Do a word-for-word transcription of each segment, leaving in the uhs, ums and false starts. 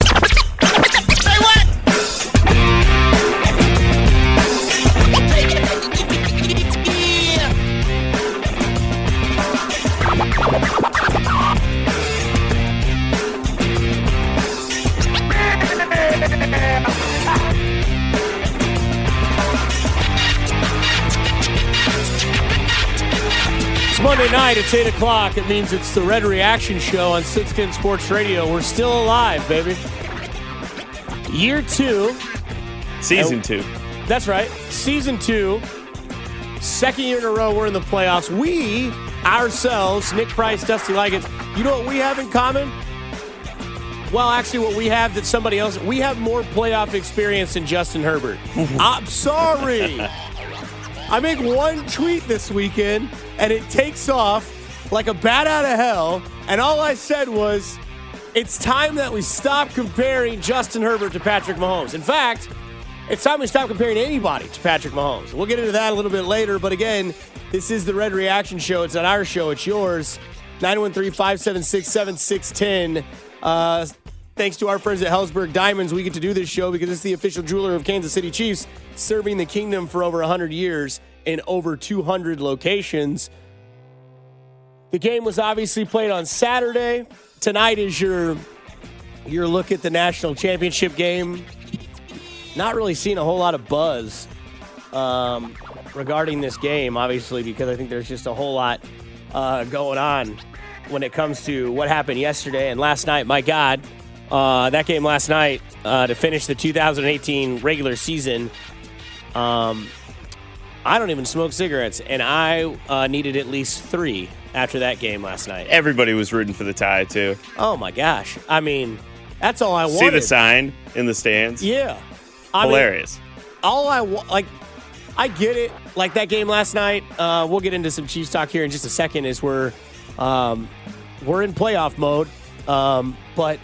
Say what? Monday night, it's eight o'clock. It means it's the Red Reaction Show on six ten Sports Radio. We're still alive, baby. Year two. Season two. That's right. Season two. Second year in a row, we're in the playoffs. We, ourselves, Nick Price, Dusty Likens, you know what we have in common? Well, actually, what we have that somebody else, we have more playoff experience than Justin Herbert. I'm sorry. I make one tweet this weekend, and it takes off like a bat out of hell, and all I said was, it's time that we stop comparing Justin Herbert to Patrick Mahomes. In fact, it's time we stop comparing anybody to Patrick Mahomes. We'll get into that a little bit later, but again, this is the Red Reaction Show. It's not our show. It's yours. nine one three, five seven six, seven six one zero. Uh, thanks to our friends at Helzberg Diamonds, we get to do this show because it's the official jeweler of Kansas City Chiefs, serving the kingdom for over one hundred years in over two hundred locations. The game was obviously played on Saturday. Tonight is your your look at the national championship game. Not really seeing a whole lot of buzz um, regarding this game, obviously, because I think there's just a whole lot uh, going on when it comes to what happened yesterday and last night. My God, uh, that game last night uh, to finish the two thousand eighteen regular season. Um, I don't even smoke cigarettes, and I uh, needed at least three after that game last night. Everybody was rooting for the tie, too. Oh, my gosh. I mean, that's all I wanted. See the sign in the stands? Yeah. I Hilarious. Mean, all I want, like, I get it. Like, that game last night, uh, we'll get into some Chiefs talk here in just a second, is we're, um, we're in playoff mode. Um, but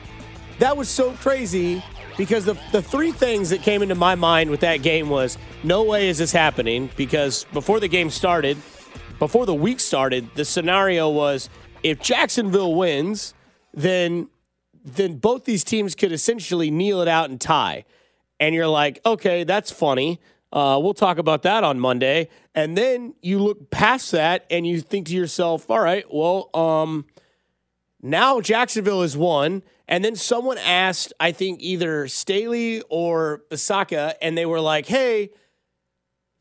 that was so crazy. Because the the three things that came into my mind with that game was, no way is this happening, because before the game started, before the week started, the scenario was, if Jacksonville wins, then then both these teams could essentially kneel it out and tie. And you're like, okay, that's funny. Uh, we'll talk about that on Monday. And then you look past that and you think to yourself, all right, well, um, now Jacksonville has won. And then someone asked, I think, either Staley or Osaka, and they were like, hey,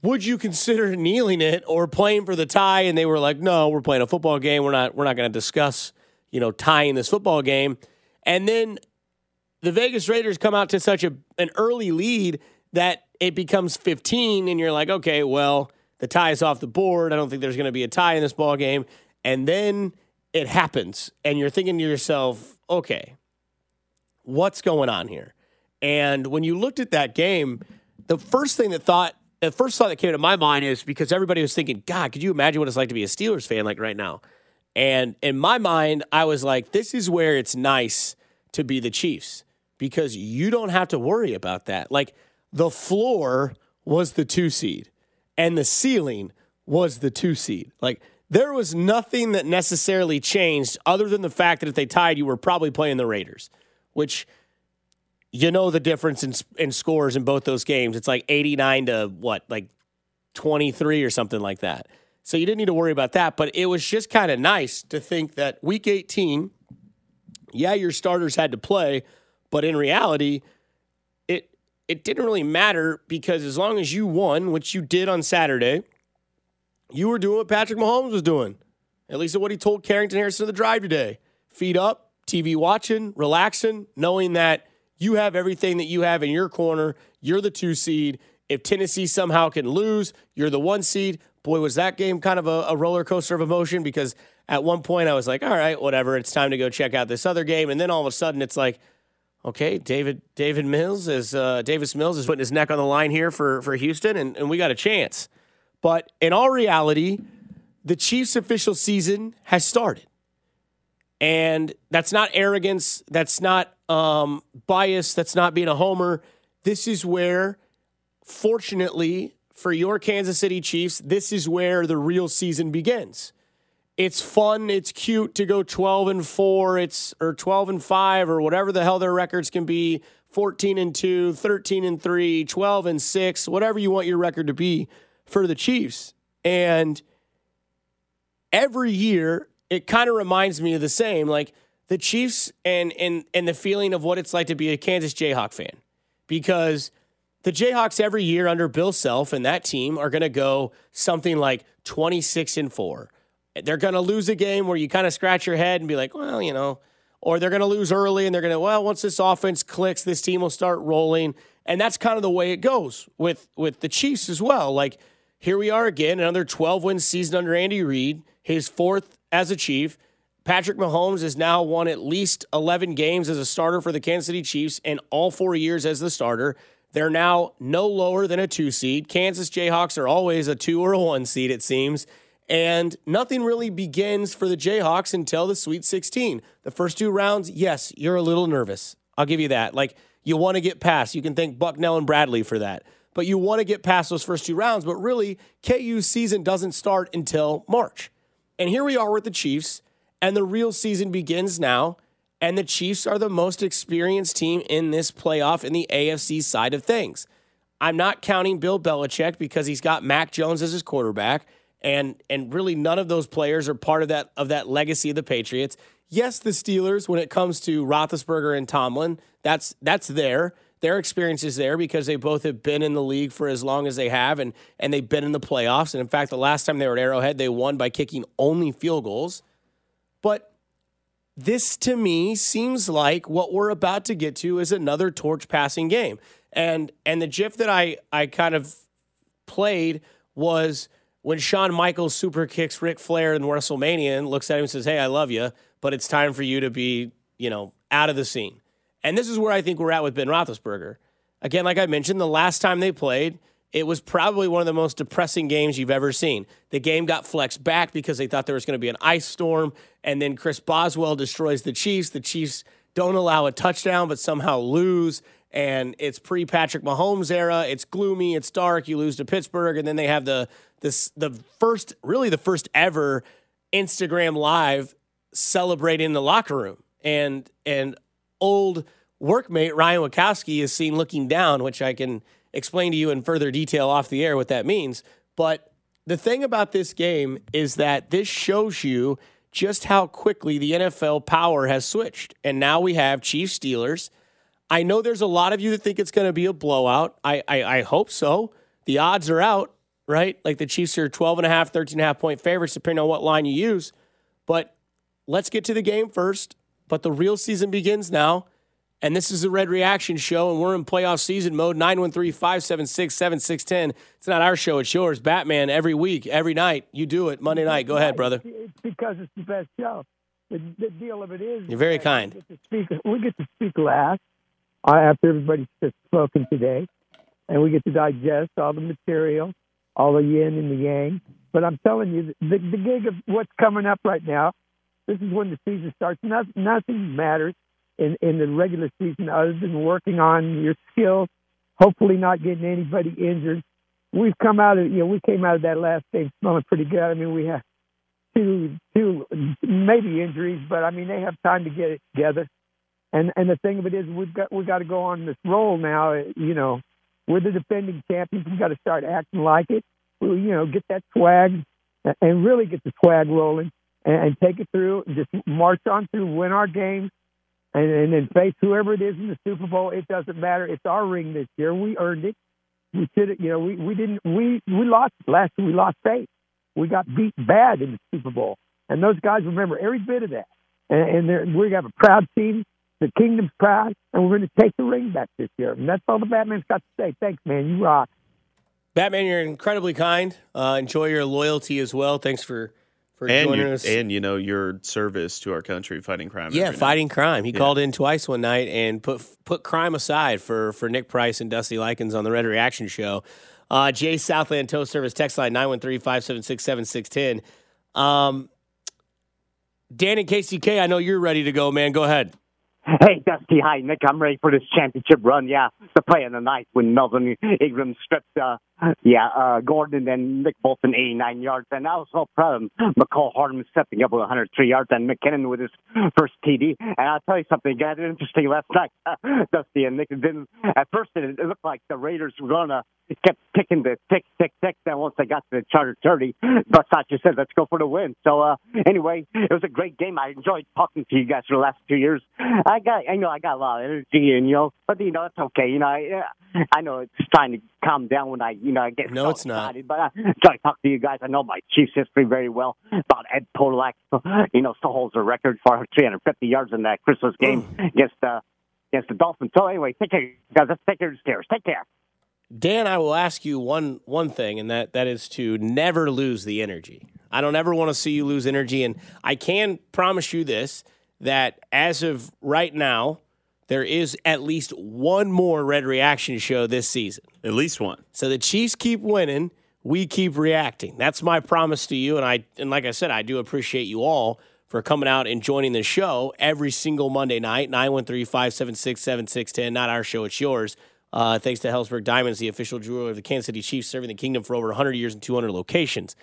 would you consider kneeling it or playing for the tie? And they were like, no, we're playing a football game. We're not we're not going to discuss, you know, tying this football game. And then the Vegas Raiders come out to such a, an early lead that it becomes fifteen, and you're like, okay, well, the tie is off the board. I don't think there's going to be a tie in this ball game. And then it happens, and you're thinking to yourself, okay, what's going on here? And when you looked at that game, the first thing that thought, the first thought that came to my mind is, because everybody was thinking, God, could you imagine what it's like to be a Steelers fan like right now? And in my mind, I was like, this is where it's nice to be the Chiefs, because you don't have to worry about that. Like, the floor was the two seed and the ceiling was the two seed. Like, there was nothing that necessarily changed other than the fact that if they tied, you were probably playing the Raiders, which, you know, the difference in in scores in both those games. It's like eighty-nine to what, like twenty-three or something like that. So you didn't need to worry about that. But it was just kind of nice to think that week eighteen, yeah, your starters had to play, but in reality, it it didn't really matter, because as long as you won, which you did on Saturday, you were doing what Patrick Mahomes was doing. At least what he told Carrington Harrison of the drive today. Feet up, T V watching, relaxing, knowing that you have everything that you have in your corner. You're the two seed. If Tennessee somehow can lose, you're the one seed. Boy, was that game kind of a, a roller coaster of emotion, because at one point I was like, all right, whatever, it's time to go check out this other game. And then all of a sudden it's like, okay, David David Mills is uh, Davis Mills is putting his neck on the line here for, for Houston, and, and we got a chance. But in all reality, the Chiefs' official season has started. And that's not arrogance. That's not um, bias. That's not being a homer. This is where, fortunately for your Kansas City Chiefs, this is where the real season begins. It's fun. It's cute to go twelve and four. It's or twelve and five or whatever the hell their records can be. fourteen and two, thirteen and three, twelve and six, whatever you want your record to be for the Chiefs. And every year, it kind of reminds me of the same, like the Chiefs and and and the feeling of what it's like to be a Kansas Jayhawk fan, because the Jayhawks every year under Bill Self and that team are going to go something like twenty-six and four. They're going to lose a game where you kind of scratch your head and be like, well, you know, or they're going to lose early and they're going to, well, once this offense clicks, this team will start rolling. And that's kind of the way it goes with, with the Chiefs as well. Like, here we are again, another twelve-win season under Andy Reid, his fourth as a Chief. Patrick Mahomes has now won at least eleven games as a starter for the Kansas City Chiefs and all four years as the starter. They're now no lower than a two seed. Kansas Jayhawks are always a two or a one seed, it seems. And nothing really begins for the Jayhawks until the Sweet sixteen. The first two rounds, yes, you're a little nervous. I'll give you that. Like, you want to get past. You can thank Bucknell and Bradley for that. But you want to get past those first two rounds. But really, K U's season doesn't start until March. And here we are with the Chiefs, and the real season begins now. And the Chiefs are the most experienced team in this playoff in the A F C side of things. I'm not counting Bill Belichick because he's got Mac Jones as his quarterback, and and really none of those players are part of that of that legacy of the Patriots. Yes, the Steelers, when it comes to Roethlisberger and Tomlin, that's that's there. Their experience is there because they both have been in the league for as long as they have, and and they've been in the playoffs. And in fact, the last time they were at Arrowhead, they won by kicking only field goals. But this, to me, seems like what we're about to get to is another torch passing game. And and the gif that I, I kind of played was when Shawn Michaels super kicks Ric Flair in WrestleMania and looks at him and says, hey, I love you, but it's time for you to be, you know, out of the scene. And this is where I think we're at with Ben Roethlisberger. Again, like I mentioned, the last time they played, it was probably one of the most depressing games you've ever seen. The game got flexed back because they thought there was going to be an ice storm, and then Chris Boswell destroys the Chiefs. The Chiefs don't allow a touchdown but somehow lose, and it's pre-Patrick Mahomes era. It's gloomy. It's dark. You lose to Pittsburgh, and then they have the this the first, really the first ever Instagram Live celebrating in the locker room, and and old workmate Ryan Wachowski is seen looking down, which I can explain to you in further detail off the air what that means. But the thing about this game is that this shows you just how quickly the N F L power has switched. And now we have Chiefs Steelers. I know there's a lot of you that think it's going to be a blowout. I, I I hope so. The odds are out, right? Like, the Chiefs are twelve and a half, thirteen and a half point favorites, depending on what line you use. But let's get to the game first. But the real season begins now, and this is the Red Reaction Show, and we're in playoff season mode, nine one three, five seven six, seven six one zero. It's not our show, it's yours. Batman, every week, every night. You do it, Monday night. Go ahead, brother. It's because it's the best show. The, the deal of it is... You're very kind. We get, to speak, we get to speak last after everybody's just spoken today, and we get to digest all the material, all the yin and the yang. But I'm telling you, the, the gig of what's coming up right now, this is when the season starts. Not, nothing matters in, in the regular season other than working on your skills, hopefully not getting anybody injured. We've come out of, you know, we came out of that last game smelling pretty good. I mean, we have two, two maybe injuries, but I mean, they have time to get it together. And and the thing of it is, we've got we got to go on this roll now. You know, we're the defending champions. We've got to start acting like it. We, you know, get that swag and really get the swag rolling. And take it through, just march on through, win our games, and, and then face whoever it is in the Super Bowl. It doesn't matter. It's our ring this year. We earned it. We should, you know, we, we didn't. We we lost last year. We lost faith. We got beat bad in the Super Bowl, and those guys remember every bit of that. And, and we have a proud team. The kingdom's proud, and we're going to take the ring back this year. And that's all the Batman's got to say. Thanks, man. You rock. Batman, you're incredibly kind. Uh, enjoy your loyalty as well. Thanks for, for and joining you, us. And, you know, your service to our country, fighting crime. Yeah, fighting night. crime. He yeah. called in twice one night and put put crime aside for, for Nick Price and Dusty Likens on the Red Reaction Show. Uh, Jay Southland Tow Service text line nine one three, five seven six, seven six one zero. Um, Dan and K C K, I know you're ready to go, man. Go ahead. Hey, Dusty. Hi, Nick. I'm ready for this championship run. Yeah, the play of the night when Melvin Ingram stripped, uh, yeah, uh, Gordon and Nick Bolton eighty-nine yards. And I was so proud of McCall Hardman stepping up with one hundred three yards and McKinnon with his first T D. And I'll tell you something, got interesting last night, uh, Dusty and Nick. Didn't, at first, it, it looked like the Raiders were going to kept ticking the tick, tick, tick. Then once they got to the Charter thirty, but Sacha said, let's go for the win. So uh, anyway, it was a great game. I enjoyed talking to you guys for the last two years. I got, I know I got a lot of energy, and, you know, but, you know, it's okay. You know, I, I know it's trying to calm down when I, you know, I get no, it's not. But I try to talk to you guys. I know my Chiefs history very well about Ed Polak. You know, still holds a record for three hundred fifty yards in that Christmas game against, uh, against the Dolphins. So anyway, take care, guys. Let's take care of the stairs. Take care. Dan, I will ask you one one thing, and that, that is to never lose the energy. I don't ever want to see you lose energy, and I can promise you this, that as of right now, there is at least one more Red Reaction Show this season. At least one. So the Chiefs keep winning, we keep reacting. That's my promise to you, and I and like I said, I do appreciate you all for coming out and joining the show every single Monday night, nine one three, five seven six, seven six one zero, not our show, it's yours. Uh, thanks to Helzberg Diamonds, the official jeweler of the Kansas City Chiefs, serving the kingdom for over one hundred years in two hundred locations.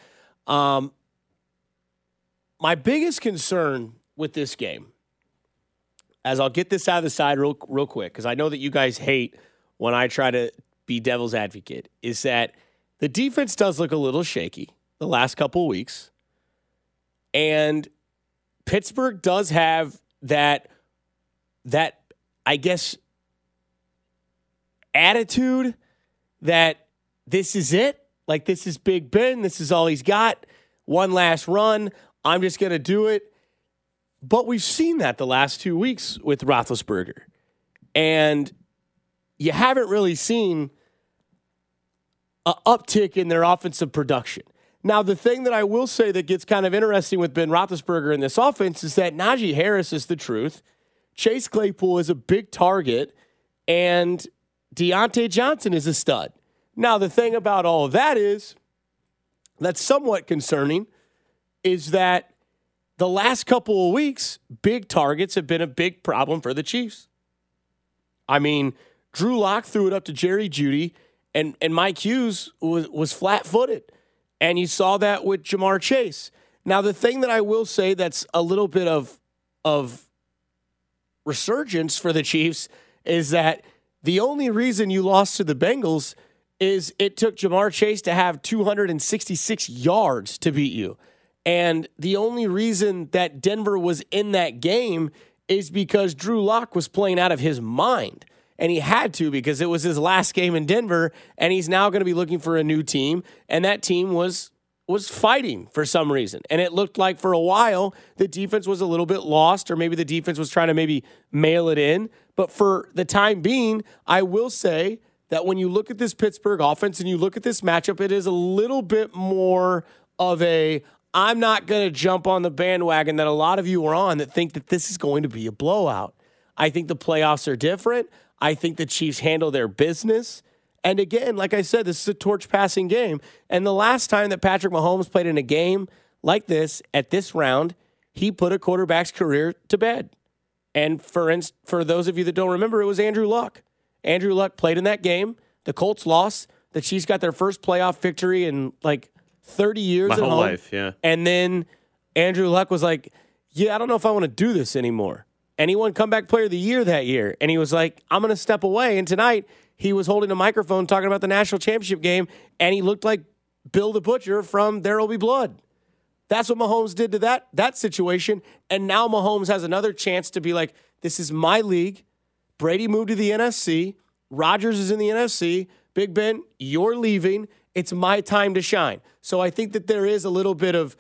Um, my biggest concern with this game, as I'll get this out of the side real, real quick, because I know that you guys hate when I try to be devil's advocate, is that the defense does look a little shaky the last couple of weeks. And Pittsburgh does have that, that I guess, attitude that this is it, like this is Big Ben, this is all he's got, one last run, I'm just going to do it. But we've seen that the last two weeks with Roethlisberger. And you haven't really seen an uptick in their offensive production. Now, the thing that I will say that gets kind of interesting with Ben Roethlisberger in this offense is that Najee Harris is the truth. Chase Claypool is a big target. And Deontay Johnson is a stud. Now, the thing about all of that is, that's somewhat concerning, is that the last couple of weeks, big targets have been a big problem for the Chiefs. I mean, Drew Locke threw it up to Jerry Jeudy, and, and Mike Hughes was, was flat-footed. And you saw that with Ja'Marr Chase. Now, the thing that I will say that's a little bit of, of resurgence for the Chiefs is that the only reason you lost to the Bengals is it took Ja'Marr Chase to have two hundred sixty-six yards to beat you. And the only reason that Denver was in that game is because Drew Locke was playing out of his mind. And he had to because it was his last game in Denver, and he's now going to be looking for a new team. And that team was was fighting for some reason. And it looked like for a while the defense was a little bit lost, or maybe the defense was trying to maybe mail it in. But for the time being, I will say that when you look at this Pittsburgh offense and you look at this matchup, it is a little bit more of a, I'm not going to jump on the bandwagon that a lot of you are on that think that this is going to be a blowout. I think the playoffs are different. I think the Chiefs handle their business. And again, like I said, this is a torch passing game. And the last time that Patrick Mahomes played in a game like this at this round, he put a quarterback's career to bed. And for inst- for those of you that don't remember, it was Andrew Luck. Andrew Luck played in that game. The Colts lost. The Chiefs got their first playoff victory in like thirty years. My at whole home. life, yeah. And then Andrew Luck was like, yeah, I don't know if I want to do this anymore. And he won Comeback Player of the Year that year. And he was like, I'm going to step away. And tonight he was holding a microphone talking about the national championship game, and he looked like Bill the Butcher from There'll Be Blood. That's what Mahomes did to that, that situation, and now Mahomes has another chance to be like, this is my league. Brady moved to the N F C. Rodgers is in the N F C. Big Ben, you're leaving. It's my time to shine. So I think that there is a little bit of,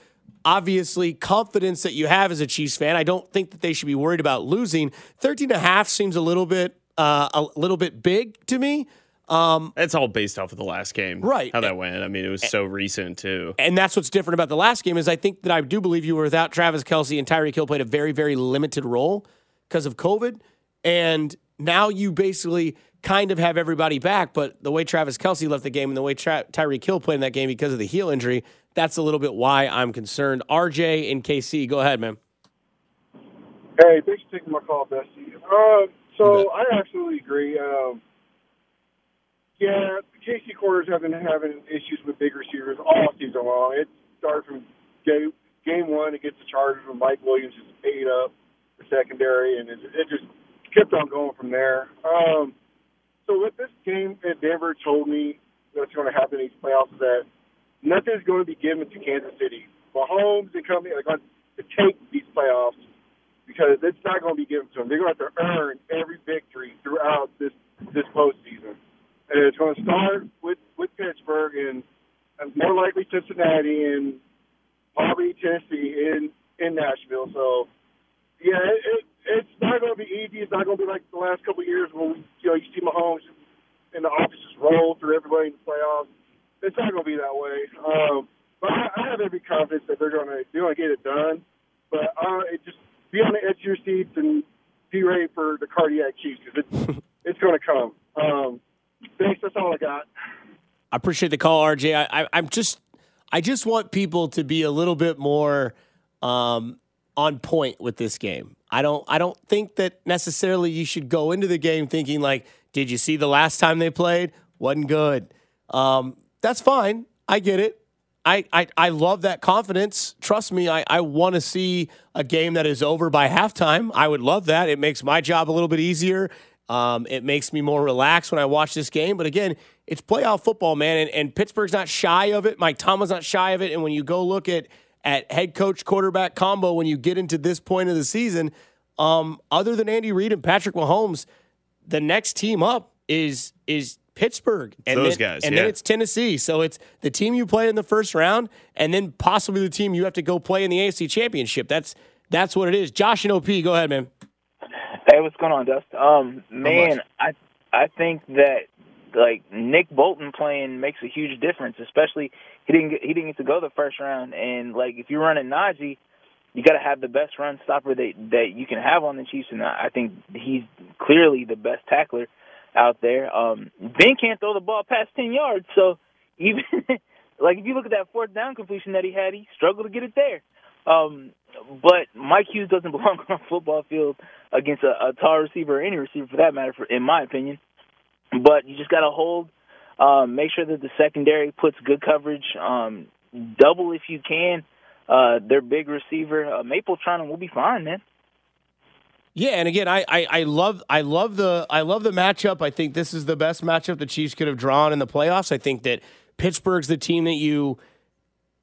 obviously confidence that you have as a Chiefs fan. I don't think that they should be worried about losing. thirteen and a half seems a little bit uh, a little bit big to me. Um, that's all based off of the last game, right? How that and, went. I mean, it was and, so recent too. And that's what's different about the last game is I think that I do believe you were without Travis Kelce, and Tyreek Hill played a very, very limited role because of COVID. And now you basically kind of have everybody back, but the way Travis Kelce left the game and the way Tra- Tyreek Hill played in that game because of the heel injury, that's a little bit why I'm concerned. R J and K C, go ahead, man. Hey, thanks for taking my call, Bessie. Uh, so I absolutely agree. Um, Yeah, K C Corners have been having issues with big receivers all season long. It started from game, game one against the Chargers when Mike Williams just ate up the secondary, and it, it just kept on going from there. Um, so with this game, Denver told me what's going to happen in these playoffs is that nothing's going to be given to Kansas City. Mahomes and company are going to take these playoffs because it's not going to be given to them. They're going to have to earn every victory throughout this, this postseason. And it's going to start with, with Pittsburgh and, and more likely Cincinnati and probably Tennessee in, in Nashville. So, yeah, it, it, it's not going to be easy. It's not going to be like the last couple of years when we, you know, you see Mahomes and the offenses roll through everybody in the playoffs. It's not going to be that way. Um, but I, I have every confidence that they're going to they're going to get it done. But uh, it just be on the edge of your seats and be ready for the cardiac Chiefs because it's, it's going to come. Um, Thanks, that's all I got. I appreciate the call, R J. I, I, I'm just, I just want people to be a little bit more um, on point with this game. I don't, I don't think that necessarily you should go into the game thinking like, "Did you see the last time they played? Wasn't good." Um, that's fine. I get it. I, I, I love that confidence. Trust me, I, I want to see a game that is over by halftime. I would love that. It makes my job a little bit easier. Um, it makes me more relaxed when I watch this game. But again, it's playoff football, man, and, and Pittsburgh's not shy of it. Mike Tomlin's not shy of it. And when you go look at at head coach-quarterback combo when you get into this point of the season, um, other than Andy Reid and Patrick Mahomes, the next team up is is Pittsburgh. And Those then, guys, And yeah. then it's Tennessee. So it's the team you play in the first round and then possibly the team you have to go play in the A F C Championship. That's, that's what it is. Josh and O P, go ahead, man. Hey, what's going on, Dust? Um, man, I I think that like Nick Bolton playing makes a huge difference. Especially he didn't get, he didn't get to go the first round, and like if you're running Najee, you got to have the best run stopper that that you can have on the Chiefs, and I think he's clearly the best tackler out there. Um, Ben can't throw the ball past ten yards, so even like if you look at that fourth down completion that he had, he struggled to get it there. Um, but Mike Hughes doesn't belong on a football field against a, a tall receiver or any receiver for that matter, for, in my opinion. But you just got to hold, um, make sure that the secondary puts good coverage, um, double if you can. Uh, their big receiver, uh, Mapletron, will be fine, man. Yeah, and again, I, I, I love I love the I love the matchup. I think this is the best matchup the Chiefs could have drawn in the playoffs. I think that Pittsburgh's the team that you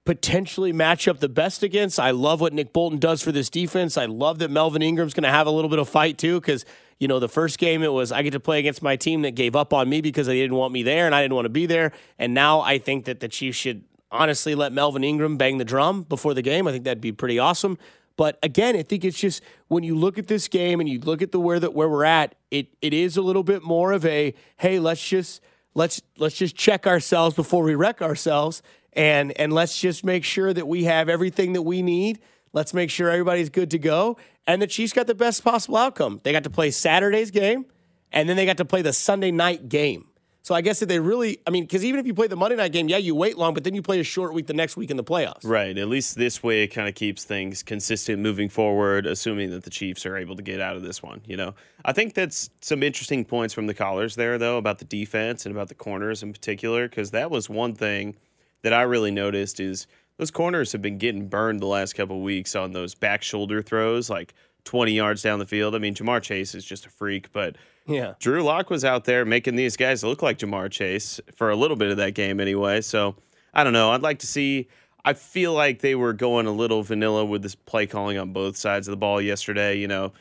potentially match up the best against. I love what Nick Bolton does for this defense. I love that Melvin Ingram's going to have a little bit of fight too, because, you know, the first game it was, I get to play against my team that gave up on me because they didn't want me there and I didn't want to be there. And now I think that the Chiefs should honestly let Melvin Ingram bang the drum before the game. I think that'd be pretty awesome. But again, I think it's just when you look at this game and you look at the where that where we're at, it it is a little bit more of a, hey, let's just let's let's just check ourselves before we wreck ourselves. And and let's just make sure that we have everything that we need. Let's make sure everybody's good to go. And the Chiefs got the best possible outcome. They got to play Saturday's game, and then they got to play the Sunday night game. So I guess that they really, I mean, because even if you play the Monday night game, yeah, you wait long, but then you play a short week the next week in the playoffs. Right. At least this way it kind of keeps things consistent moving forward, assuming that the Chiefs are able to get out of this one, you know. I think that's some interesting points from the callers there, though, about the defense and about the corners in particular, because that was one thing that I really noticed is those corners have been getting burned the last couple of weeks on those back shoulder throws, like twenty yards down the field. I mean, Ja'Marr Chase is just a freak, but yeah, Drew Locke was out there making these guys look like Ja'Marr Chase for a little bit of that game anyway. So I don't know. I'd like to see, I feel like they were going a little vanilla with this play calling on both sides of the ball yesterday. You know,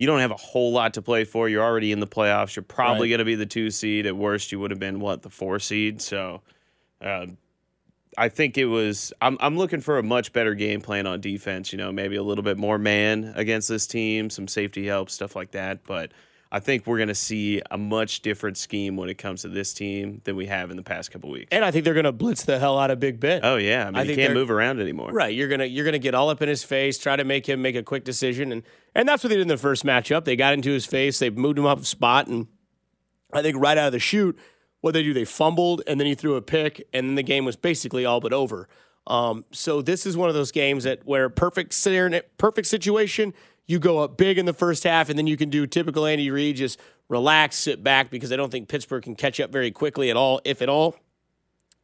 you don't have a whole lot to play for. You're already in the playoffs. You're probably right. going to be the two seed. At worst, you would have been, what, the four seed? So, uh, I think it was I'm, – I'm looking for a much better game plan on defense, you know, maybe a little bit more man against this team, some safety help, stuff like that. But I think we're going to see a much different scheme when it comes to this team than we have in the past couple weeks. And I think they're going to blitz the hell out of Big Ben. Oh, yeah. I mean, I he can't move around anymore. Right. You're going to you're gonna get all up in his face, try to make him make a quick decision. And, and that's what they did in the first matchup. They got into his face. They moved him up a spot. And I think right out of the chute, what they do, they fumbled, and then he threw a pick, and then the game was basically all but over. Um, so this is one of those games that where perfect perfect situation, you go up big in the first half, and then you can do typical Andy Reid, just relax, sit back, because I don't think Pittsburgh can catch up very quickly at all, if at all.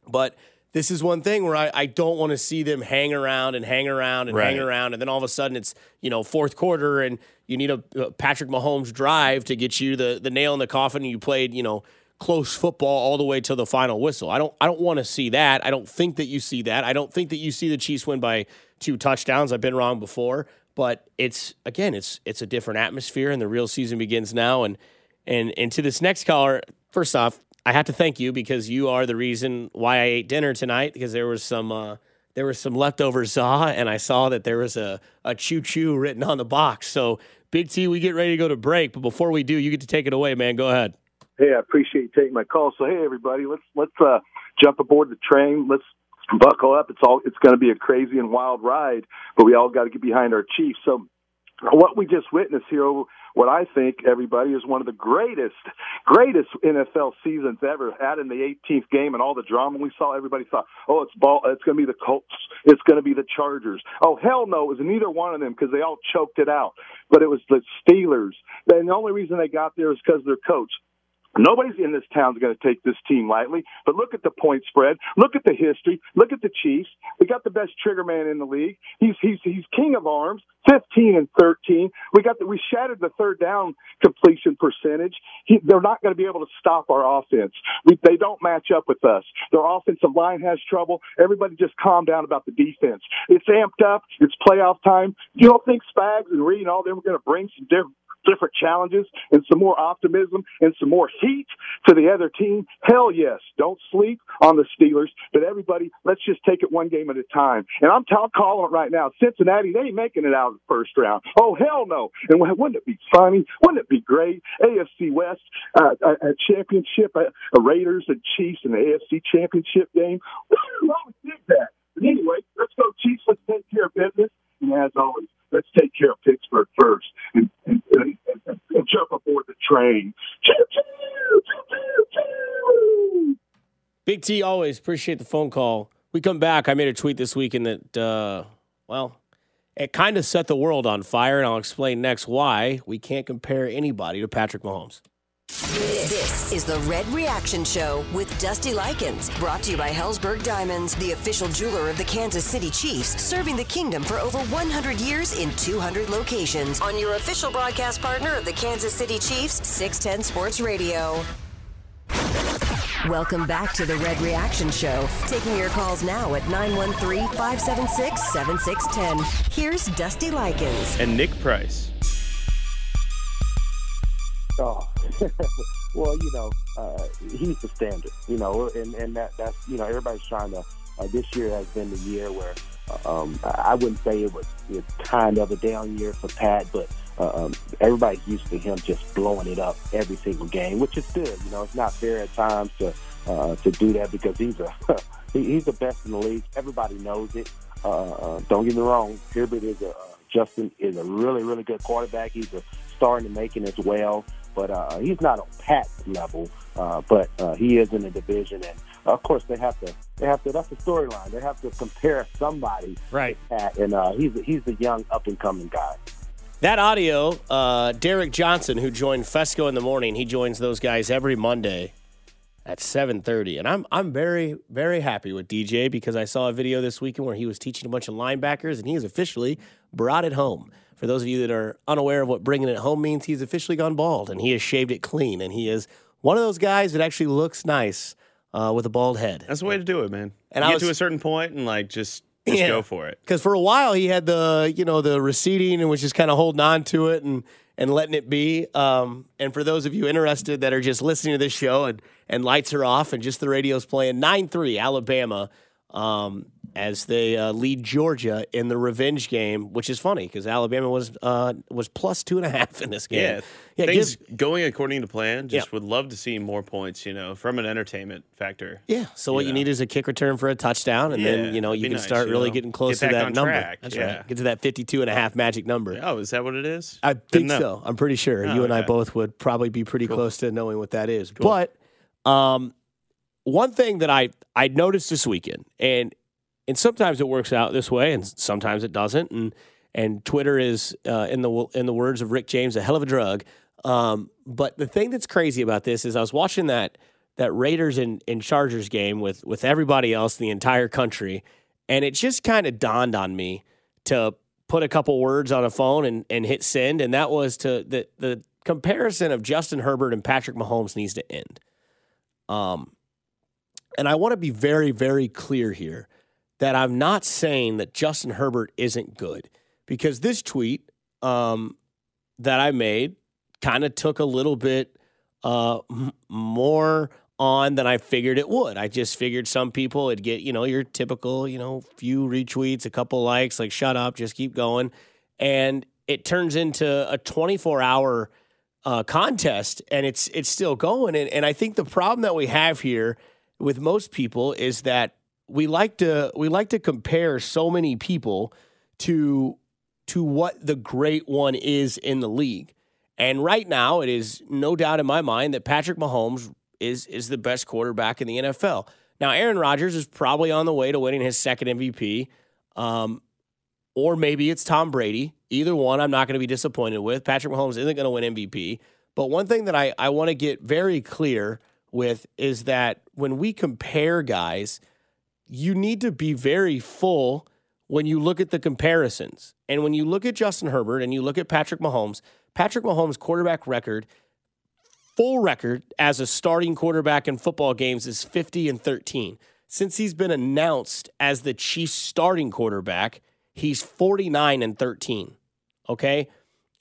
But this is one thing where I, I don't want to see them hang around and hang around and right. hang around, and then all of a sudden it's, you know, fourth quarter, and you need a, a Patrick Mahomes drive to get you the, the nail in the coffin, and you played, you know, close football all the way to the final whistle. I don't I don't want to see that. I don't think that you see that. I don't think that you see the Chiefs win by two touchdowns. I've been wrong before, but it's again, it's it's a different atmosphere, and the real season begins now. And and and to this next caller, first off, I have to thank you, because you are the reason why I ate dinner tonight, because there was some uh, there was some leftover za, and I saw that there was a a choo choo written on the box. So Big T, we get ready to go to break, but before we do, you get to take it away, man. Go ahead. Hey, I appreciate you taking my call. So, hey, everybody, let's let's uh, jump aboard the train. Let's buckle up. It's all it's going to be a crazy and wild ride, but we all got to get behind our Chiefs. So, what we just witnessed here, what I think, everybody, is one of the greatest, greatest N F L seasons ever. Had in the eighteenth game and all the drama we saw, everybody thought, oh, it's ball, it's going to be the Colts, it's going to be the Chargers. Oh, hell no, it was neither one of them, because they all choked it out. But it was the Steelers. And the only reason they got there is because their coach. Nobody's in this town is going to take this team lightly, but look at the point spread. Look at the history. Look at the Chiefs. We got the best trigger man in the league. He's he's he's king of arms, fifteen and thirteen. We got the, we shattered the third down completion percentage. He, they're not going to be able to stop our offense. We, they don't match up with us. Their offensive line has trouble. Everybody just calm down about the defense. It's amped up. It's playoff time. You don't think Spags and Reed and all them are going to bring some different different challenges and some more optimism and some more heat to the other team? Hell yes. Don't sleep on the Steelers, but everybody, let's just take it one game at a time. And I'm, t- I'm calling it right now. Cincinnati, they ain't making it out of the first round. Oh, hell no. And wouldn't it be funny? Wouldn't it be great? A F C West, uh, a, a championship, a, a Raiders and Chiefs in the A F C championship game. Who always did that? But anyway, let's go Chiefs. Let's take care of business. And as always, let's take care of Pittsburgh first and, and, and, and, and jump aboard the train. Choo, choo, choo, choo, choo. Big T, always appreciate the phone call. We come back. I made a tweet this weekend that, uh, well, it kind of set the world on fire, and I'll explain next why we can't compare anybody to Patrick Mahomes. This is the Red Reaction Show with Dusty Likens, brought to you by Helzberg Diamonds, the official jeweler of the Kansas City Chiefs, serving the kingdom for over one hundred years in two hundred locations. On your official broadcast partner of the Kansas City Chiefs, six ten Sports Radio. Welcome back to the Red Reaction Show. Taking your calls now at nine one three, five seven six, seven six one zero. Here's Dusty Likens. And Nick Price. Oh, well, you know, uh, he's the standard, you know, and, and that, that's, you know, everybody's trying to, uh, this year has been the year where um, I wouldn't say it was, it was kind of a down year for Pat, but uh, um, everybody's used to him just blowing it up every single game, which is good. You know, it's not fair at times to uh, to do that, because he's a, he, he's the best in the league. Everybody knows it. Uh, uh, don't get me wrong. Herbert is a, uh, Justin is a really, really good quarterback. He's a star in the making as well. But uh, he's not on Pat's level, uh, but uh, he is in the division, and of course they have to. They have to. That's the storyline. They have to compare somebody, right? To Pat, and uh, he's a, he's the young up and coming guy. That audio, uh, Derek Johnson, who joined Fesco in the morning, he joins those guys every Monday at seven thirty, and I'm I'm very very happy with D J, because I saw a video this weekend where he was teaching a bunch of linebackers, and he has officially brought it home. For those of you that are unaware of what bringing it home means, he's officially gone bald, and he has shaved it clean, and he is one of those guys that actually looks nice uh, with a bald head. That's the way to do it, man. And you I get was, to a certain point and like just, just yeah, go for it. Because for a while he had the you know the receding and was just kind of holding on to it and and letting it be. Um, and for those of you interested that are just listening to this show and and lights are off and just the radio's playing, nine three Alabama. um, as they uh, lead Georgia in the revenge game, which is funny because Alabama was uh, was plus two and a half in this game. Yeah, yeah things give, going according to plan. Just yeah. would love to see more points, you know, from an entertainment factor. Yeah, so you what know. you need is a kick return for a touchdown, and yeah, then, you know, you can nice, start you really know. getting close Get to that number. Track. That's yeah. right. Get to that fifty-two and a half magic number. Oh, is that what it is? I think so. I'm pretty sure. Oh, you and okay. I both would probably be pretty cool. close to knowing what that is. Cool. But um, one thing that I, I noticed this weekend, and and sometimes it works out this way, and sometimes it doesn't. And and Twitter is, uh, in the in the words of Rick James, a hell of a drug. Um, but the thing that's crazy about this is I was watching that that Raiders and, and Chargers game with with everybody else in the entire country, and it just kind of dawned on me to put a couple words on a phone and, and hit send, and that was to the the comparison of Justin Herbert and Patrick Mahomes needs to end. Um, and I want to be very, very clear here that I'm not saying that Justin Herbert isn't good, because this tweet um, that I made kind of took a little bit uh, m- more on than I figured it would. I just figured some people would get, you know, your typical, you know, few retweets, a couple likes, like shut up, just keep going. And it turns into a twenty-four hour uh, contest, and it's, it's still going. And, and I think the problem that we have here with most people is that we like to we like to compare so many people to to what the great one is in the league. And right now, it is no doubt in my mind that Patrick Mahomes is is the best quarterback in the N F L. Now, Aaron Rodgers is probably on the way to winning his second M V P, um, or maybe it's Tom Brady. Either one, I'm not going to be disappointed with. Patrick Mahomes isn't going to win M V P. But one thing that I, I want to get very clear with is that when we compare guys, you need to be very full when you look at the comparisons. And when you look at Justin Herbert and you look at Patrick Mahomes, Patrick Mahomes' quarterback record, full record as a starting quarterback in football games, is fifty and thirteen. Since he's been announced as the Chiefs' starting quarterback, he's forty-nine and thirteen. Okay?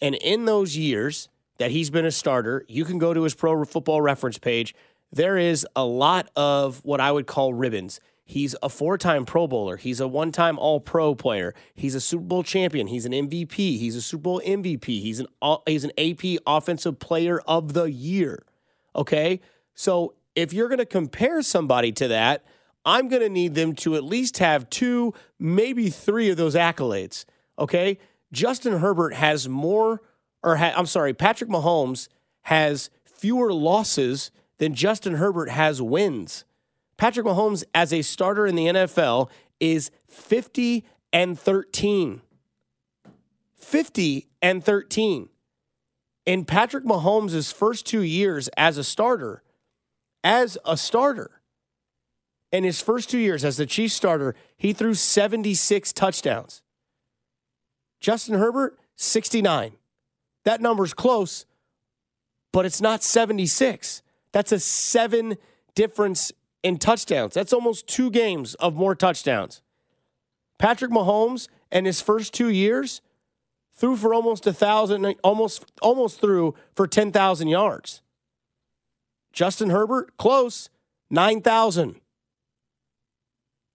And in those years that he's been a starter, you can go to his Pro Football Reference page. There is a lot of what I would call ribbons. He's a four-time Pro Bowler. He's a one-time All-Pro player. He's a Super Bowl champion. He's an M V P. He's a Super Bowl M V P. He's an he's an A P Offensive Player of the Year. Okay? So if you're going to compare somebody to that, I'm going to need them to at least have two, maybe three of those accolades. Okay? Justin Herbert has more, or ha- I'm sorry, Patrick Mahomes has fewer losses than Justin Herbert has wins. Patrick Mahomes, as a starter in the N F L, is fifty and thirteen. fifty and thirteen. In Patrick Mahomes' first two years as a starter, as a starter, in his first two years as the Chiefs starter, he threw seventy-six touchdowns. Justin Herbert, sixty-nine. That number's close, but it's not seventy-six. That's a seven difference in touchdowns. That's almost two games of more touchdowns. Patrick Mahomes, in his first two years, threw for almost a thousand, almost almost threw for ten thousand yards. Justin Herbert, close, nine thousand,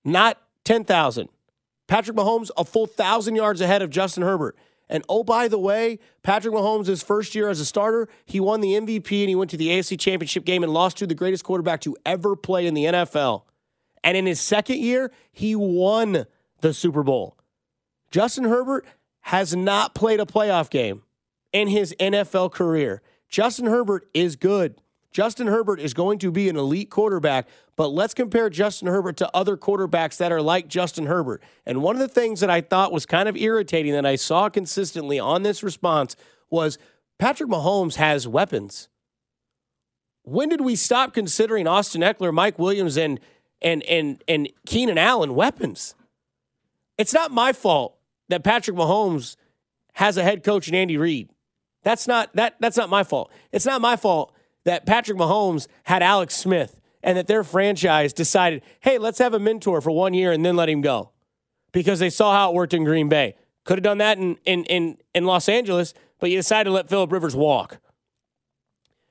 not ten thousand. Patrick Mahomes, a full thousand yards ahead of Justin Herbert. And oh, by the way, Patrick Mahomes, his first year as a starter, he won the M V P and he went to the A F C Championship game and lost to the greatest quarterback to ever play in the N F L. And in his second year, he won the Super Bowl. Justin Herbert has not played a playoff game in his N F L career. Justin Herbert is good. Justin Herbert is going to be an elite quarterback, but let's compare Justin Herbert to other quarterbacks that are like Justin Herbert. And one of the things that I thought was kind of irritating that I saw consistently on this response was Patrick Mahomes has weapons. When did we stop considering Austin Eckler, Mike Williams, and and and and Keenan Allen weapons? It's not my fault that Patrick Mahomes has a head coach in Andy Reid. That's not that that's not my fault. It's not my fault that Patrick Mahomes had Alex Smith and that their franchise decided, hey, let's have a mentor for one year and then let him go because they saw how it worked in Green Bay. Could have done that in in in, in Los Angeles, but you decided to let Phillip Rivers walk.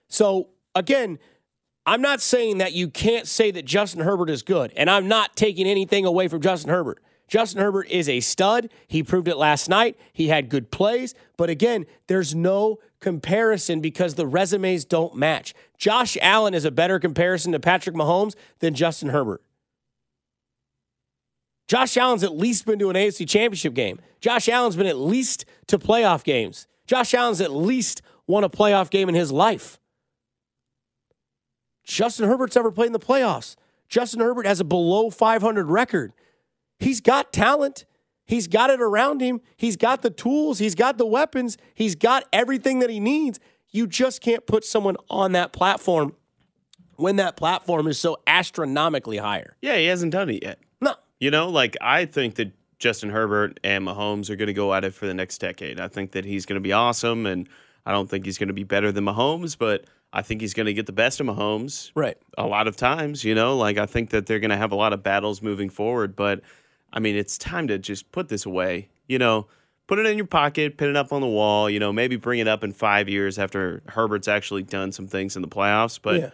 So, again, I'm not saying that you can't say that Justin Herbert is good, and I'm not taking anything away from Justin Herbert. Justin Herbert is a stud. He proved it last night. He had good plays. But again, there's no comparison because the resumes don't match. Josh Allen is a better comparison to Patrick Mahomes than Justin Herbert. Josh Allen's at least been to an A F C Championship game. Josh Allen's been at least to playoff games. Josh Allen's at least won a playoff game in his life. Justin Herbert's never played in the playoffs. Justin Herbert has a below five hundred record. He's got talent. He's got it around him. He's got the tools. He's got the weapons. He's got everything that he needs. You just can't put someone on that platform when that platform is so astronomically higher. Yeah, he hasn't done it yet. No. You know, like, I think that Justin Herbert and Mahomes are going to go at it for the next decade. I think that he's going to be awesome, and I don't think he's going to be better than Mahomes, but I think he's going to get the best of Mahomes. Right. A lot of times, you know, like, I think that they're going to have a lot of battles moving forward, but I mean, it's time to just put this away, you know, put it in your pocket, pin it up on the wall, you know, maybe bring it up in five years after Herbert's actually done some things in the playoffs. But, yeah.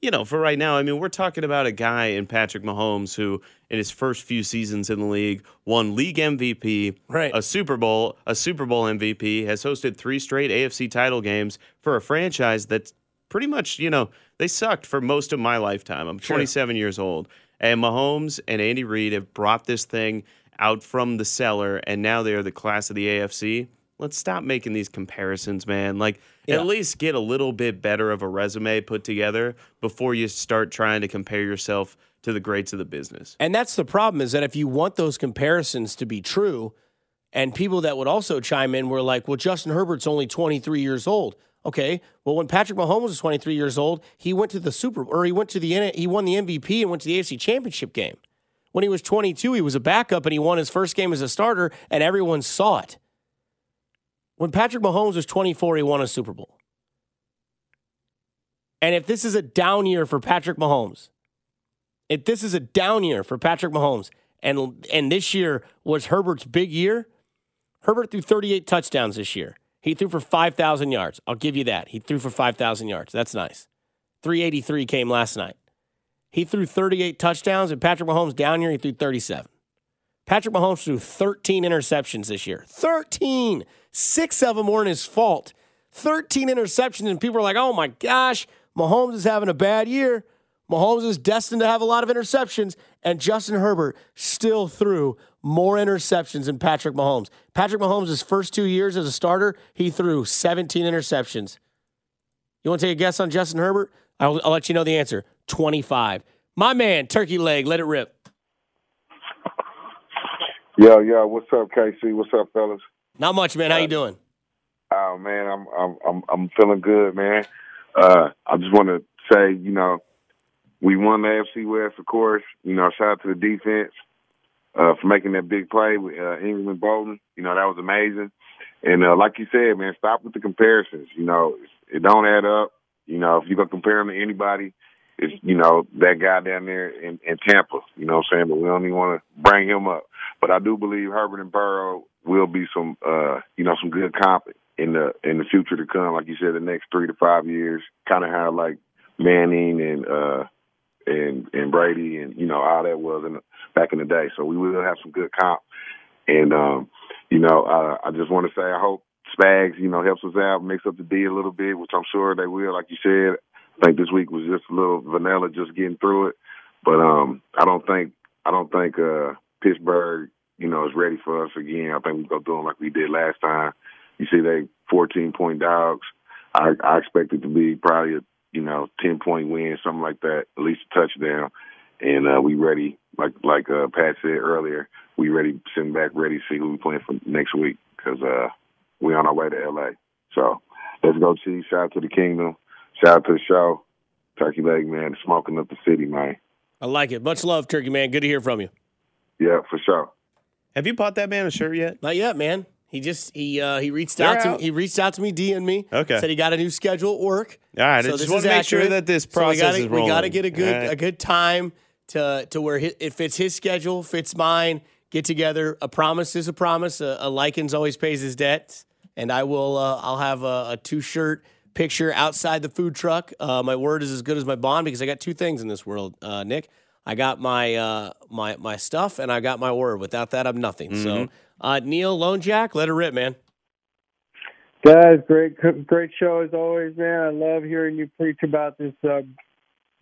you know, for right now, I mean, we're talking about a guy in Patrick Mahomes who in his first few seasons in the league won league M V P, right. a Super Bowl, a Super Bowl M V P, has hosted three straight A F C title games for a franchise that's pretty much, you know, they sucked for most of my lifetime. I'm sure. twenty-seven years old. And Mahomes and Andy Reid have brought this thing out from the cellar, and now they are the class of the A F C. Let's stop making these comparisons, man. Like, yeah. at least get a little bit better of a resume put together before you start trying to compare yourself to the greats of the business. And that's the problem, is that if you want those comparisons to be true, and people that would also chime in were like, well, Justin Herbert's only twenty-three years old. Okay, well, when Patrick Mahomes was twenty-three years old, he went to the Super Bowl, or he went to the he won the M V P and went to the A F C Championship game. When he was twenty-two, he was a backup and he won his first game as a starter, and everyone saw it. When Patrick Mahomes was twenty-four, he won a Super Bowl. And if this is a down year for Patrick Mahomes, if this is a down year for Patrick Mahomes, and and this year was Herbert's big year, Herbert threw thirty-eight touchdowns this year. He threw for five thousand yards. I'll give you that. He threw for five thousand yards. That's nice. three eighty-three came last night. He threw thirty-eight touchdowns, and Patrick Mahomes down here, he threw thirty-seven. Patrick Mahomes threw thirteen interceptions this year. thirteen! Six of them weren't his fault. thirteen interceptions, and people are like, oh my gosh, Mahomes is having a bad year. Mahomes is destined to have a lot of interceptions, and Justin Herbert still threw more interceptions than Patrick Mahomes. Patrick Mahomes' first two years as a starter, he threw seventeen interceptions. You want to take a guess on Justin Herbert? I'll, I'll let you know the answer. twenty-five. My man, Turkey Leg, let it rip. Yo, yo, what's up, K C? What's up, fellas? Not much, man. How uh, you doing? Oh, man, I'm I'm I'm, I'm feeling good, man. Uh, I just want to say, you know, we won the A F C West, of course. You know, shout out to the defense uh, for making that big play with uh, Ingram and Bolton. You know, that was amazing. And uh, like you said, man, stop with the comparisons. You know, it don't add up. You know, if you're going to compare him to anybody, it's, you know, that guy down there in, in Tampa. You know what I'm saying? But we don't even want to bring him up. But I do believe Herbert and Burrow will be some, uh, you know, some good comp in the, in the future to come. Like you said, the next three to five years, kind of how, like, Manning and uh, – And, and Brady and, you know, all that was in the, back in the day. So we will have some good comp. And, um, you know, uh, I just want to say I hope Spags, you know, helps us out, mix up the D a little bit, which I'm sure they will. Like you said, I think this week was just a little vanilla, just getting through it. But um, I don't think I don't think uh, Pittsburgh, you know, is ready for us again. I think we go through them like we did last time. You see they fourteen-point dogs. I, I expect it to be probably a you know, ten-point win, something like that, at least a touchdown. And uh, we ready, like like uh, Pat said earlier, we ready, sitting back, ready to see who we playing for next week because uh, we on our way to L A. So let's go, Chiefs. Shout out to the Kingdom. Shout out to the show. Turkey Leg, man, smoking up the city, man. I like it. Much love, Turkey, man. Good to hear from you. Yeah, for sure. Have you bought that man a shirt yet? Not yet, man. He just he uh, he reached out, out to me. He reached out to me, D M'd me. Okay. Said he got a new schedule at work. All right, so I just want to make accurate. Sure that this process so we gotta, is rolling. We got to get a good right. a good time to to where his, it fits his schedule, fits mine. Get together. A promise is a promise. A, a Likens always pays his debts, and I will. Uh, I'll have a, a two shirt picture outside the food truck. Uh, my word is as good as my bond, because I got two things in this world, uh, Nick. I got my uh, my my stuff, and I got my word. Without that, I'm nothing. Mm-hmm. So, uh, Neil Lone Jack, let it rip, man. Guys, great great show as always, man. I love hearing you preach about this uh,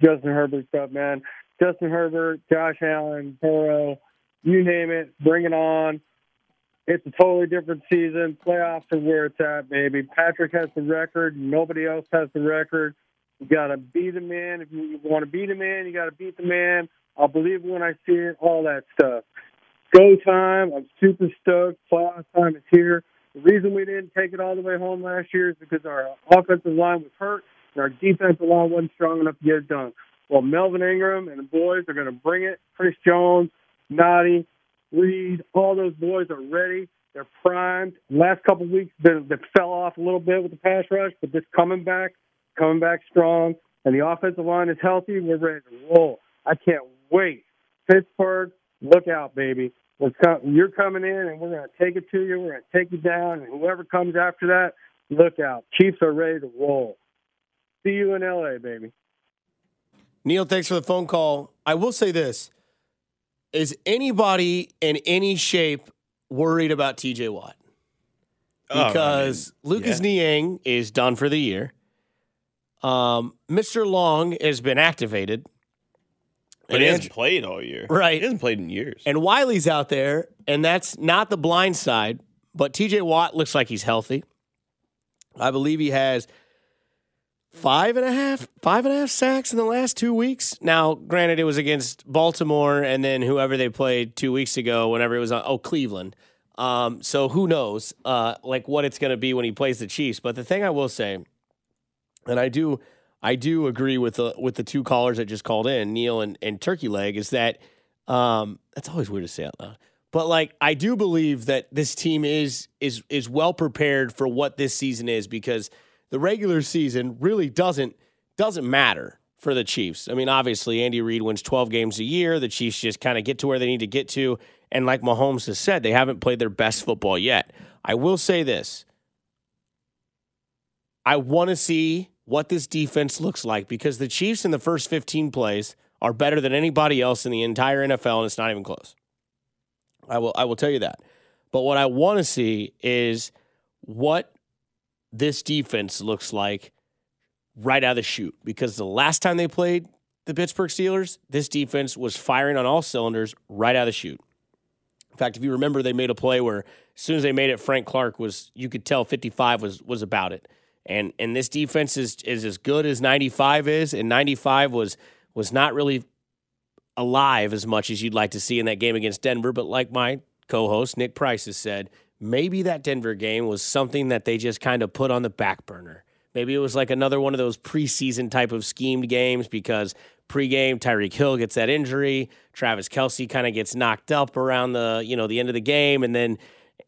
Justin Herbert stuff, man. Justin Herbert, Josh Allen, Burrow, you name it, bring it on. It's a totally different season. Playoffs are where it's at, baby. Patrick has the record. Nobody else has the record. You got to be the man. If you want to be the man, you got to beat the man. I'll believe when I see it, all that stuff. Go time. I'm super stoked. Playoff time is here. The reason we didn't take it all the way home last year is because our offensive line was hurt and our defensive line wasn't strong enough to get it done. Well, Melvin Ingram and the boys are going to bring it. Chris Jones, Noddy, Reed, all those boys are ready. They're primed. Last couple of weeks, they, they fell off a little bit with the pass rush, but just coming back. Coming back strong, and the offensive line is healthy. We're ready to roll. I can't wait. Pittsburgh, look out, baby. We're com- you're coming in, and we're going to take it to you. We're going to take you down, and whoever comes after that, look out. Chiefs are ready to roll. See you in L A, baby. Neil, thanks for the phone call. I will say this. Is anybody in any shape worried about T J Watt? Because oh, I mean, Lucas yeah. Niang is done for the year. Um, Mister Long has been activated. But and he hasn't Andrew, played all year. Right. He hasn't played in years. And Wiley's out there, and that's not the blind side, but T J Watt looks like he's healthy. I believe he has five and a half, five and a half sacks in the last two weeks. Now, granted, it was against Baltimore and then whoever they played two weeks ago, whenever it was on, oh, Cleveland. Um, so who knows, uh, like what it's going to be when he plays the Chiefs. But the thing I will say, and I do, I do agree with the with the two callers that just called in, Neil and, and Turkey Leg, is that um, that's always weird to say out loud. But like, I do believe that this team is is is well prepared for what this season is, because the regular season really doesn't doesn't matter for the Chiefs. I mean, obviously Andy Reid wins twelve games a year. The Chiefs just kind of get to where they need to get to, and like Mahomes has said, they haven't played their best football yet. I will say this: I want to see what this defense looks like, because the Chiefs in the first fifteen plays are better than anybody else in the entire N F L, and it's not even close. I will I will tell you that. But what I want to see is what this defense looks like right out of the chute, because the last time they played the Pittsburgh Steelers, this defense was firing on all cylinders right out of the chute. In fact, if you remember, they made a play where as soon as they made it, Frank Clark was, you could tell fifty-five was was about it. And and this defense is, is as good as ninety-five is, and ninety-five was was not really alive as much as you'd like to see in that game against Denver. But like my co-host, Nick Price, has said, maybe that Denver game was something that they just kind of put on the back burner. Maybe it was like another one of those preseason type of schemed games, because pregame Tyreek Hill gets that injury, Travis Kelce kind of gets knocked up around the, you know, the end of the game, and then,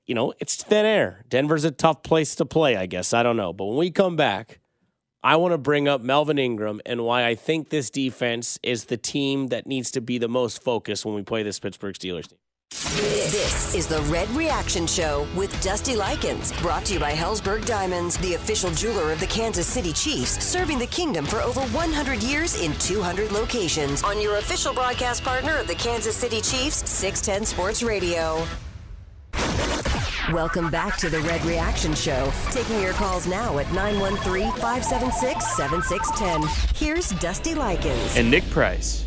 you know, it's thin air. Denver's a tough place to play, I guess. I don't know. But when we come back, I want to bring up Melvin Ingram and why I think this defense is the team that needs to be the most focused when we play this Pittsburgh Steelers team. This is the Red Reaction Show with Dusty Likens, brought to you by Helzberg Diamonds, the official jeweler of the Kansas City Chiefs, serving the kingdom for over one hundred years in two hundred locations. On your official broadcast partner of the Kansas City Chiefs, six ten Sports Radio. Welcome back to the Red Reaction Show. Taking your calls now at nine one three, five seven six, seven six one zero. Here's Dusty Likens. And Nick Price.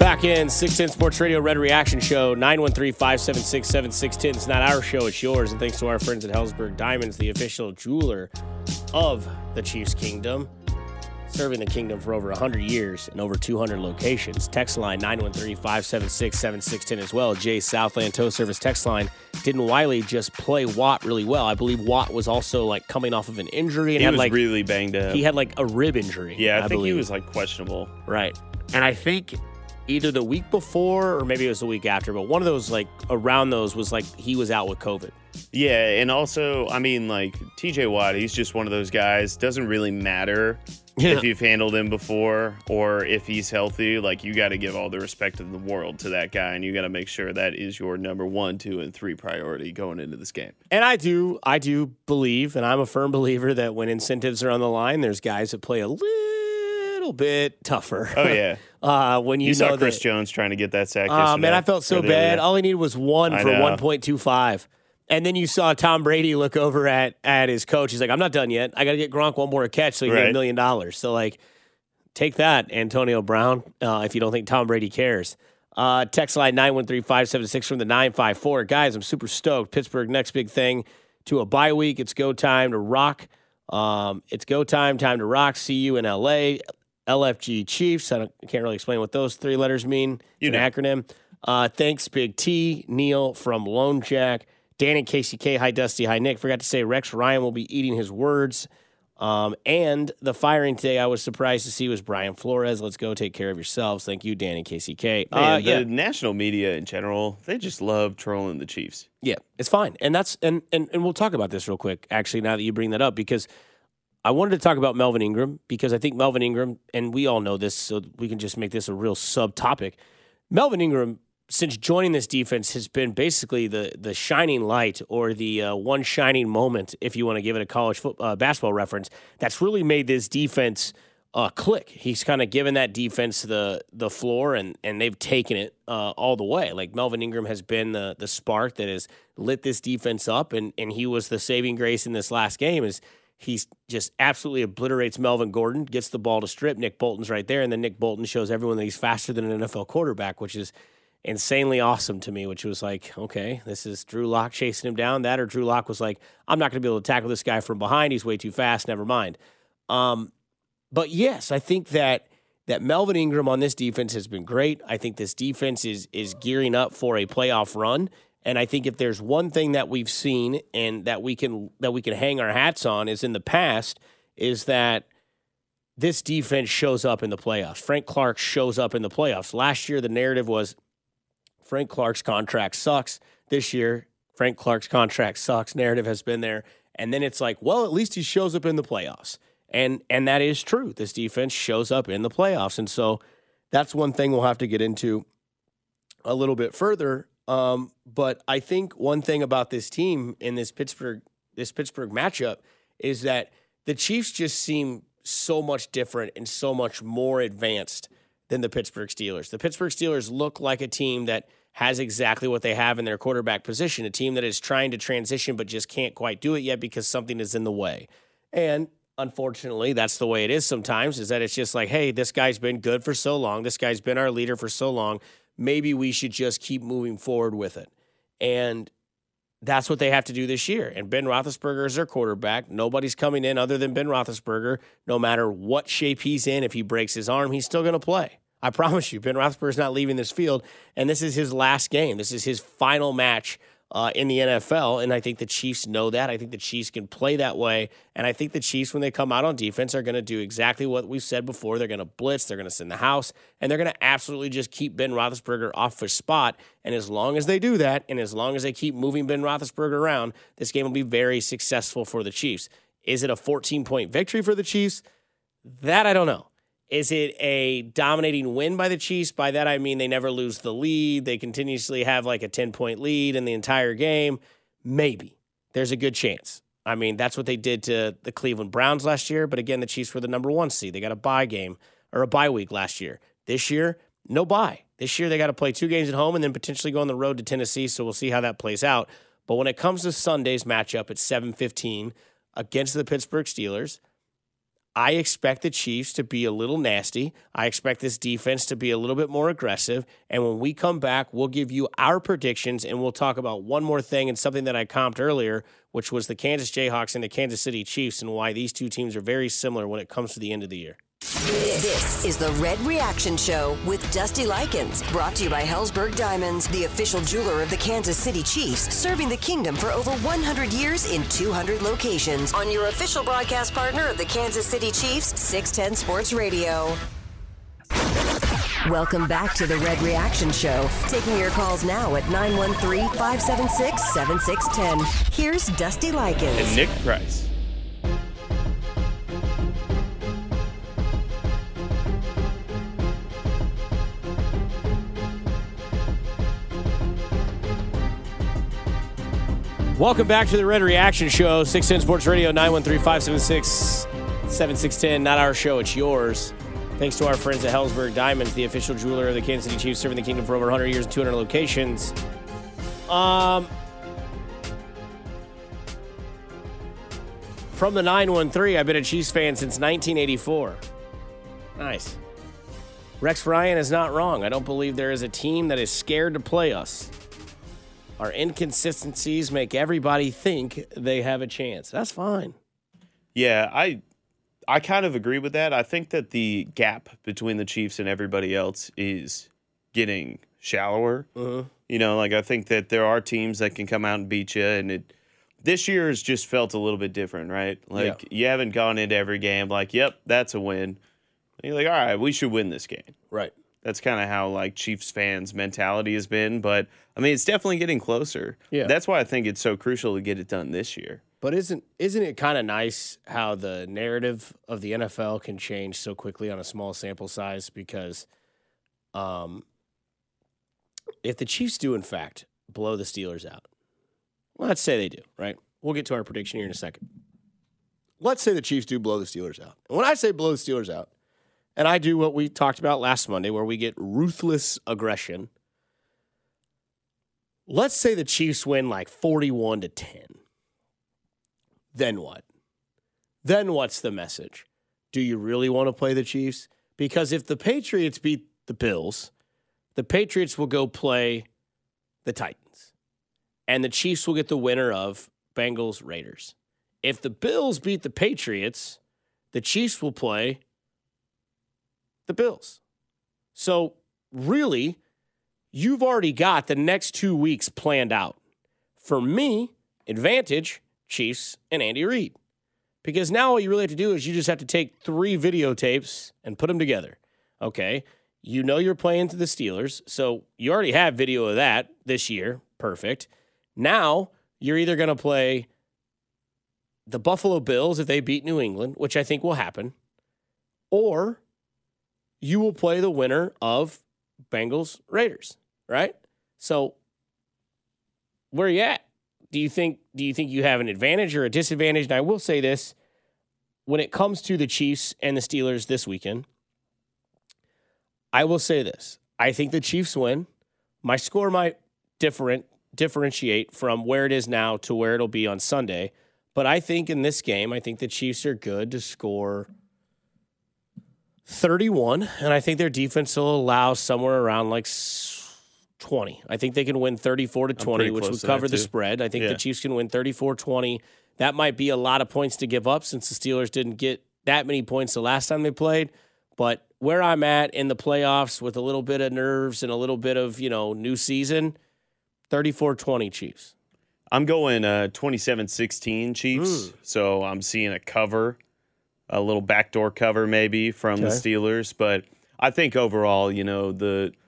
Back in six ten Sports Radio, Red Reaction Show, nine one three, five seven six, seven six one zero. It's not our show, it's yours. And thanks to our friends at Helzberg Diamonds, the official jeweler of the Chiefs Kingdom, serving the kingdom for over one hundred years and over two hundred locations. Text line nine one three, five seven six, seven six one zero as well. Jay's Southland Tow Service text line. Didn't Wiley just play Watt really well? I believe Watt was also like coming off of an injury. And he had, was like, really banged up. He had like a rib injury. Yeah, I, I think believe. he was like questionable. Right. And I think either the week before or maybe it was the week after, but one of those, like around those, was like he was out with COVID. Yeah, and also, I mean, like, T J Watt, he's just one of those guys. Doesn't really matter yeah. if you've handled him before or if he's healthy. Like, you got to give all the respect in the world to that guy, and you got to make sure that is your number one, two, and three priority going into this game. And I do, I do believe, and I'm a firm believer that when incentives are on the line, there's guys that play a little bit tougher. Oh, yeah. Uh, when you, you saw know Chris that, Jones trying to get that sack. Oh, uh, man, I felt so bad. All he needed was one I for know. one point two five. And then you saw Tom Brady look over at at his coach. He's like, "I'm not done yet. I got to get Gronk one more catch so he can get a million dollars." So, like, take that, Antonio Brown, uh, if you don't think Tom Brady cares. Uh, text line nine one three five seven six from the nine five four. Guys, I'm super stoked. Pittsburgh, next big thing to a bye week. It's go time to rock. Um, it's go time, time to rock. See you in L A. L F G Chiefs. I, don't, I can't really explain what those three letters mean. It's an acronym. Uh, thanks, Big T. Neil from Lone Jack. Danny K C K, hi Dusty, hi Nick. Forgot to say Rex Ryan will be eating his words. Um, and the firing today I was surprised to see was Brian Flores. Let's go, take care of yourselves. Thank you, Danny K C K. Man, uh, yeah. The national media in general, they just love trolling the Chiefs. Yeah, it's fine. And that's and, and and we'll talk about this real quick, actually, now that you bring that up, because I wanted to talk about Melvin Ingram, because I think Melvin Ingram, and we all know this, so we can just make this a real subtopic. Melvin Ingram, since joining this defense, has been basically the the shining light, or the uh, one shining moment, if you want to give it a college foot, uh, basketball reference, that's really made this defense uh, click. He's kind of given that defense the the floor, and and they've taken it uh, all the way. Like, Melvin Ingram has been the the spark that has lit this defense up, and and he was the saving grace in this last game. Is he's just absolutely obliterates Melvin Gordon, gets the ball to strip. Nick Bolton's right there, and then Nick Bolton shows everyone that he's faster than an N F L quarterback, which is insanely awesome to me, which was like, okay, this is Drew Locke chasing him down. That or Drew Locke was like, I'm not going to be able to tackle this guy from behind. He's way too fast. Never mind. Um, but yes, I think that that Melvin Ingram on this defense has been great. I think this defense is is gearing up for a playoff run. And I think if there's one thing that we've seen and that we can that we can hang our hats on is in the past is that this defense shows up in the playoffs. Frank Clark shows up in the playoffs. Last year, the narrative was Frank Clark's contract sucks. This year, Frank Clark's contract sucks narrative has been there. And then it's like, well, at least he shows up in the playoffs. And and that is true. This defense shows up in the playoffs. And so that's one thing we'll have to get into a little bit further. Um, but I think one thing about this team in this Pittsburgh, this Pittsburgh matchup is that the Chiefs just seem so much different and so much more advanced than the Pittsburgh Steelers. The Pittsburgh Steelers look like a team that has exactly what they have in their quarterback position, a team that is trying to transition but just can't quite do it yet because something is in the way. And unfortunately, that's the way it is sometimes, is that it's just like, hey, this guy's been good for so long. This guy's been our leader for so long. Maybe we should just keep moving forward with it. And that's what they have to do this year. And Ben Roethlisberger is their quarterback. Nobody's coming in other than Ben Roethlisberger. No matter what shape he's in, if he breaks his arm, he's still going to play. I promise you, Ben Roethlisberger's not leaving this field, and this is his last game. This is his final match uh, in the N F L, and I think the Chiefs know that. I think the Chiefs can play that way, and I think the Chiefs, when they come out on defense, are going to do exactly what we've said before. They're going to blitz, they're going to send the house, and they're going to absolutely just keep Ben Roethlisberger off his spot, and as long as they do that, and as long as they keep moving Ben Roethlisberger around, this game will be very successful for the Chiefs. Is it a fourteen-point victory for the Chiefs? That I don't know. Is it a dominating win by the Chiefs? By that, I mean they never lose the lead. They continuously have like a ten-point lead in the entire game. Maybe. There's a good chance. I mean, that's what they did to the Cleveland Browns last year. But again, the Chiefs were the number one seed. They got a bye game or a bye week last year. This year, no bye. This year, they got to play two games at home and then potentially go on the road to Tennessee. So we'll see how that plays out. But when it comes to Sunday's matchup at seven fifteen against the Pittsburgh Steelers, I expect the Chiefs to be a little nasty. I expect this defense to be a little bit more aggressive. And when we come back, we'll give you our predictions, and we'll talk about one more thing and something that I comped earlier, which was the Kansas Jayhawks and the Kansas City Chiefs and why these two teams are very similar when it comes to the end of the year. This is the Red Reaction Show with Dusty Likens, brought to you by Helzberg Diamonds, the official jeweler of the Kansas City Chiefs, serving the kingdom for over one hundred years in two hundred locations. On your official broadcast partner of the Kansas City Chiefs, six ten Sports Radio. Welcome back to the Red Reaction Show. Taking your calls now at nine one three, five seven six, seven six one zero. Here's Dusty Likens. And Nick Price. Welcome back to the Red Reaction Show. six ten Sports Radio, nine one three, five seven six, seven six one zero. Not our show, it's yours. Thanks to our friends at Helzberg Diamonds, the official jeweler of the Kansas City Chiefs, serving the kingdom for over one hundred years in two hundred locations. Um, from the nine one three, I've been a Chiefs fan since nineteen eighty-four. Nice. Rex Ryan is not wrong. I don't believe there is a team that is scared to play us. Our inconsistencies make everybody think they have a chance. That's fine. Yeah, I... I kind of agree with that. I think that the gap between the Chiefs and everybody else is getting shallower. Uh-huh. You know, like I think that there are teams that can come out and beat you, and it this year has just felt a little bit different, right? Like yeah. You haven't gone into every game like, "Yep, that's a win." And you're like, "All right, we should win this game." Right. That's kind of how like Chiefs fans' mentality has been, but I mean, it's definitely getting closer. Yeah. That's why I think it's so crucial to get it done this year. But isn't isn't it kind of nice how the narrative of the N F L can change so quickly on a small sample size? Because um, if the Chiefs do, in fact, blow the Steelers out, well, let's say they do, right? We'll get to our prediction here in a second. Let's say the Chiefs do blow the Steelers out. And when I say blow the Steelers out, and I do what we talked about last Monday where we get ruthless aggression, let's say the Chiefs win like forty-one to ten. Then what? Then what's the message? Do you really want to play the Chiefs? Because if the Patriots beat the Bills, the Patriots will go play the Titans. And the Chiefs will get the winner of Bengals Raiders. If the Bills beat the Patriots, the Chiefs will play the Bills. So really, you've already got the next two weeks planned out. For me, advantage Chiefs and Andy Reid. Because now all you really have to do is you just have to take three videotapes and put them together. Okay, you know you're playing to the Steelers, so you already have video of that this year. Perfect. Now you're either going to play the Buffalo Bills if they beat New England, which I think will happen, or you will play the winner of Bengals Raiders, right? So where are you at? Do you think do you think you have an advantage or a disadvantage? And I will say this, when it comes to the Chiefs and the Steelers this weekend, I will say this. I think the Chiefs win. My score might different, differentiate from where it is now to where it'll be on Sunday. But I think in this game, I think the Chiefs are good to score thirty-one, and I think their defense will allow somewhere around like twenty. I think they can win thirty-four to twenty, which would cover the spread. I think yeah. the Chiefs can win thirty-four twenty. That might be a lot of points to give up since the Steelers didn't get that many points the last time they played. But where I'm at in the playoffs with a little bit of nerves and a little bit of, you know, new season, thirty-four twenty Chiefs. I'm going uh, twenty-seven sixteen Chiefs. Mm. So I'm seeing a cover, a little backdoor cover maybe from okay. the Steelers. But I think overall, you know, the –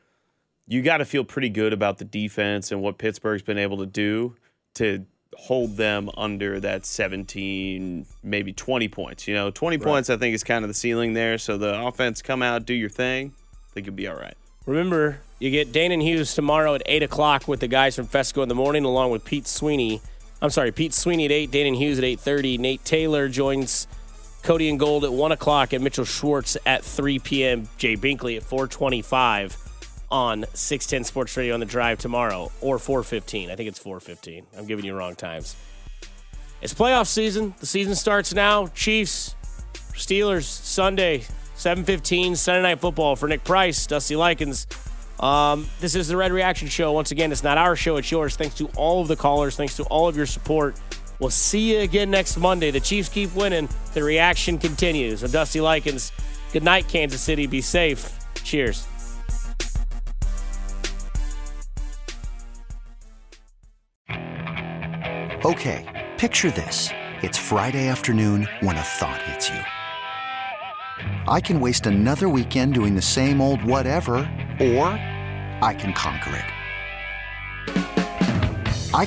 you got to feel pretty good about the defense and what Pittsburgh's been able to do to hold them under that seventeen, maybe twenty points. You know, twenty right. points I think is kind of the ceiling there. So the offense, come out, do your thing. I think you'll be all right. Remember, you get Dane and Hughes tomorrow at eight o'clock with the guys from Fesco in the morning, along with Pete Sweeney. I'm sorry, Pete Sweeney at eight, Dane and Hughes at eight thirty. Nate Taylor joins Cody and Gold at one o'clock, and Mitchell Schwartz at three p.m. Jay Binkley at four twenty-five. On six ten Sports Radio on the drive tomorrow, or four fifteen. I think it's four fifteen. I'm giving you wrong times. It's playoff season. The season starts now. Chiefs, Steelers, Sunday, seven fifteen, Sunday Night Football. For Nick Price, Dusty Likens, um, this is the Red Reaction Show. Once again, it's not our show, it's yours. Thanks to all of the callers. Thanks to all of your support. We'll see you again next Monday. The Chiefs keep winning. The reaction continues. I'm Dusty Likens. Good night, Kansas City. Be safe. Cheers. Okay, picture this. It's Friday afternoon when a thought hits you. I can waste another weekend doing the same old whatever, or I can conquer it. I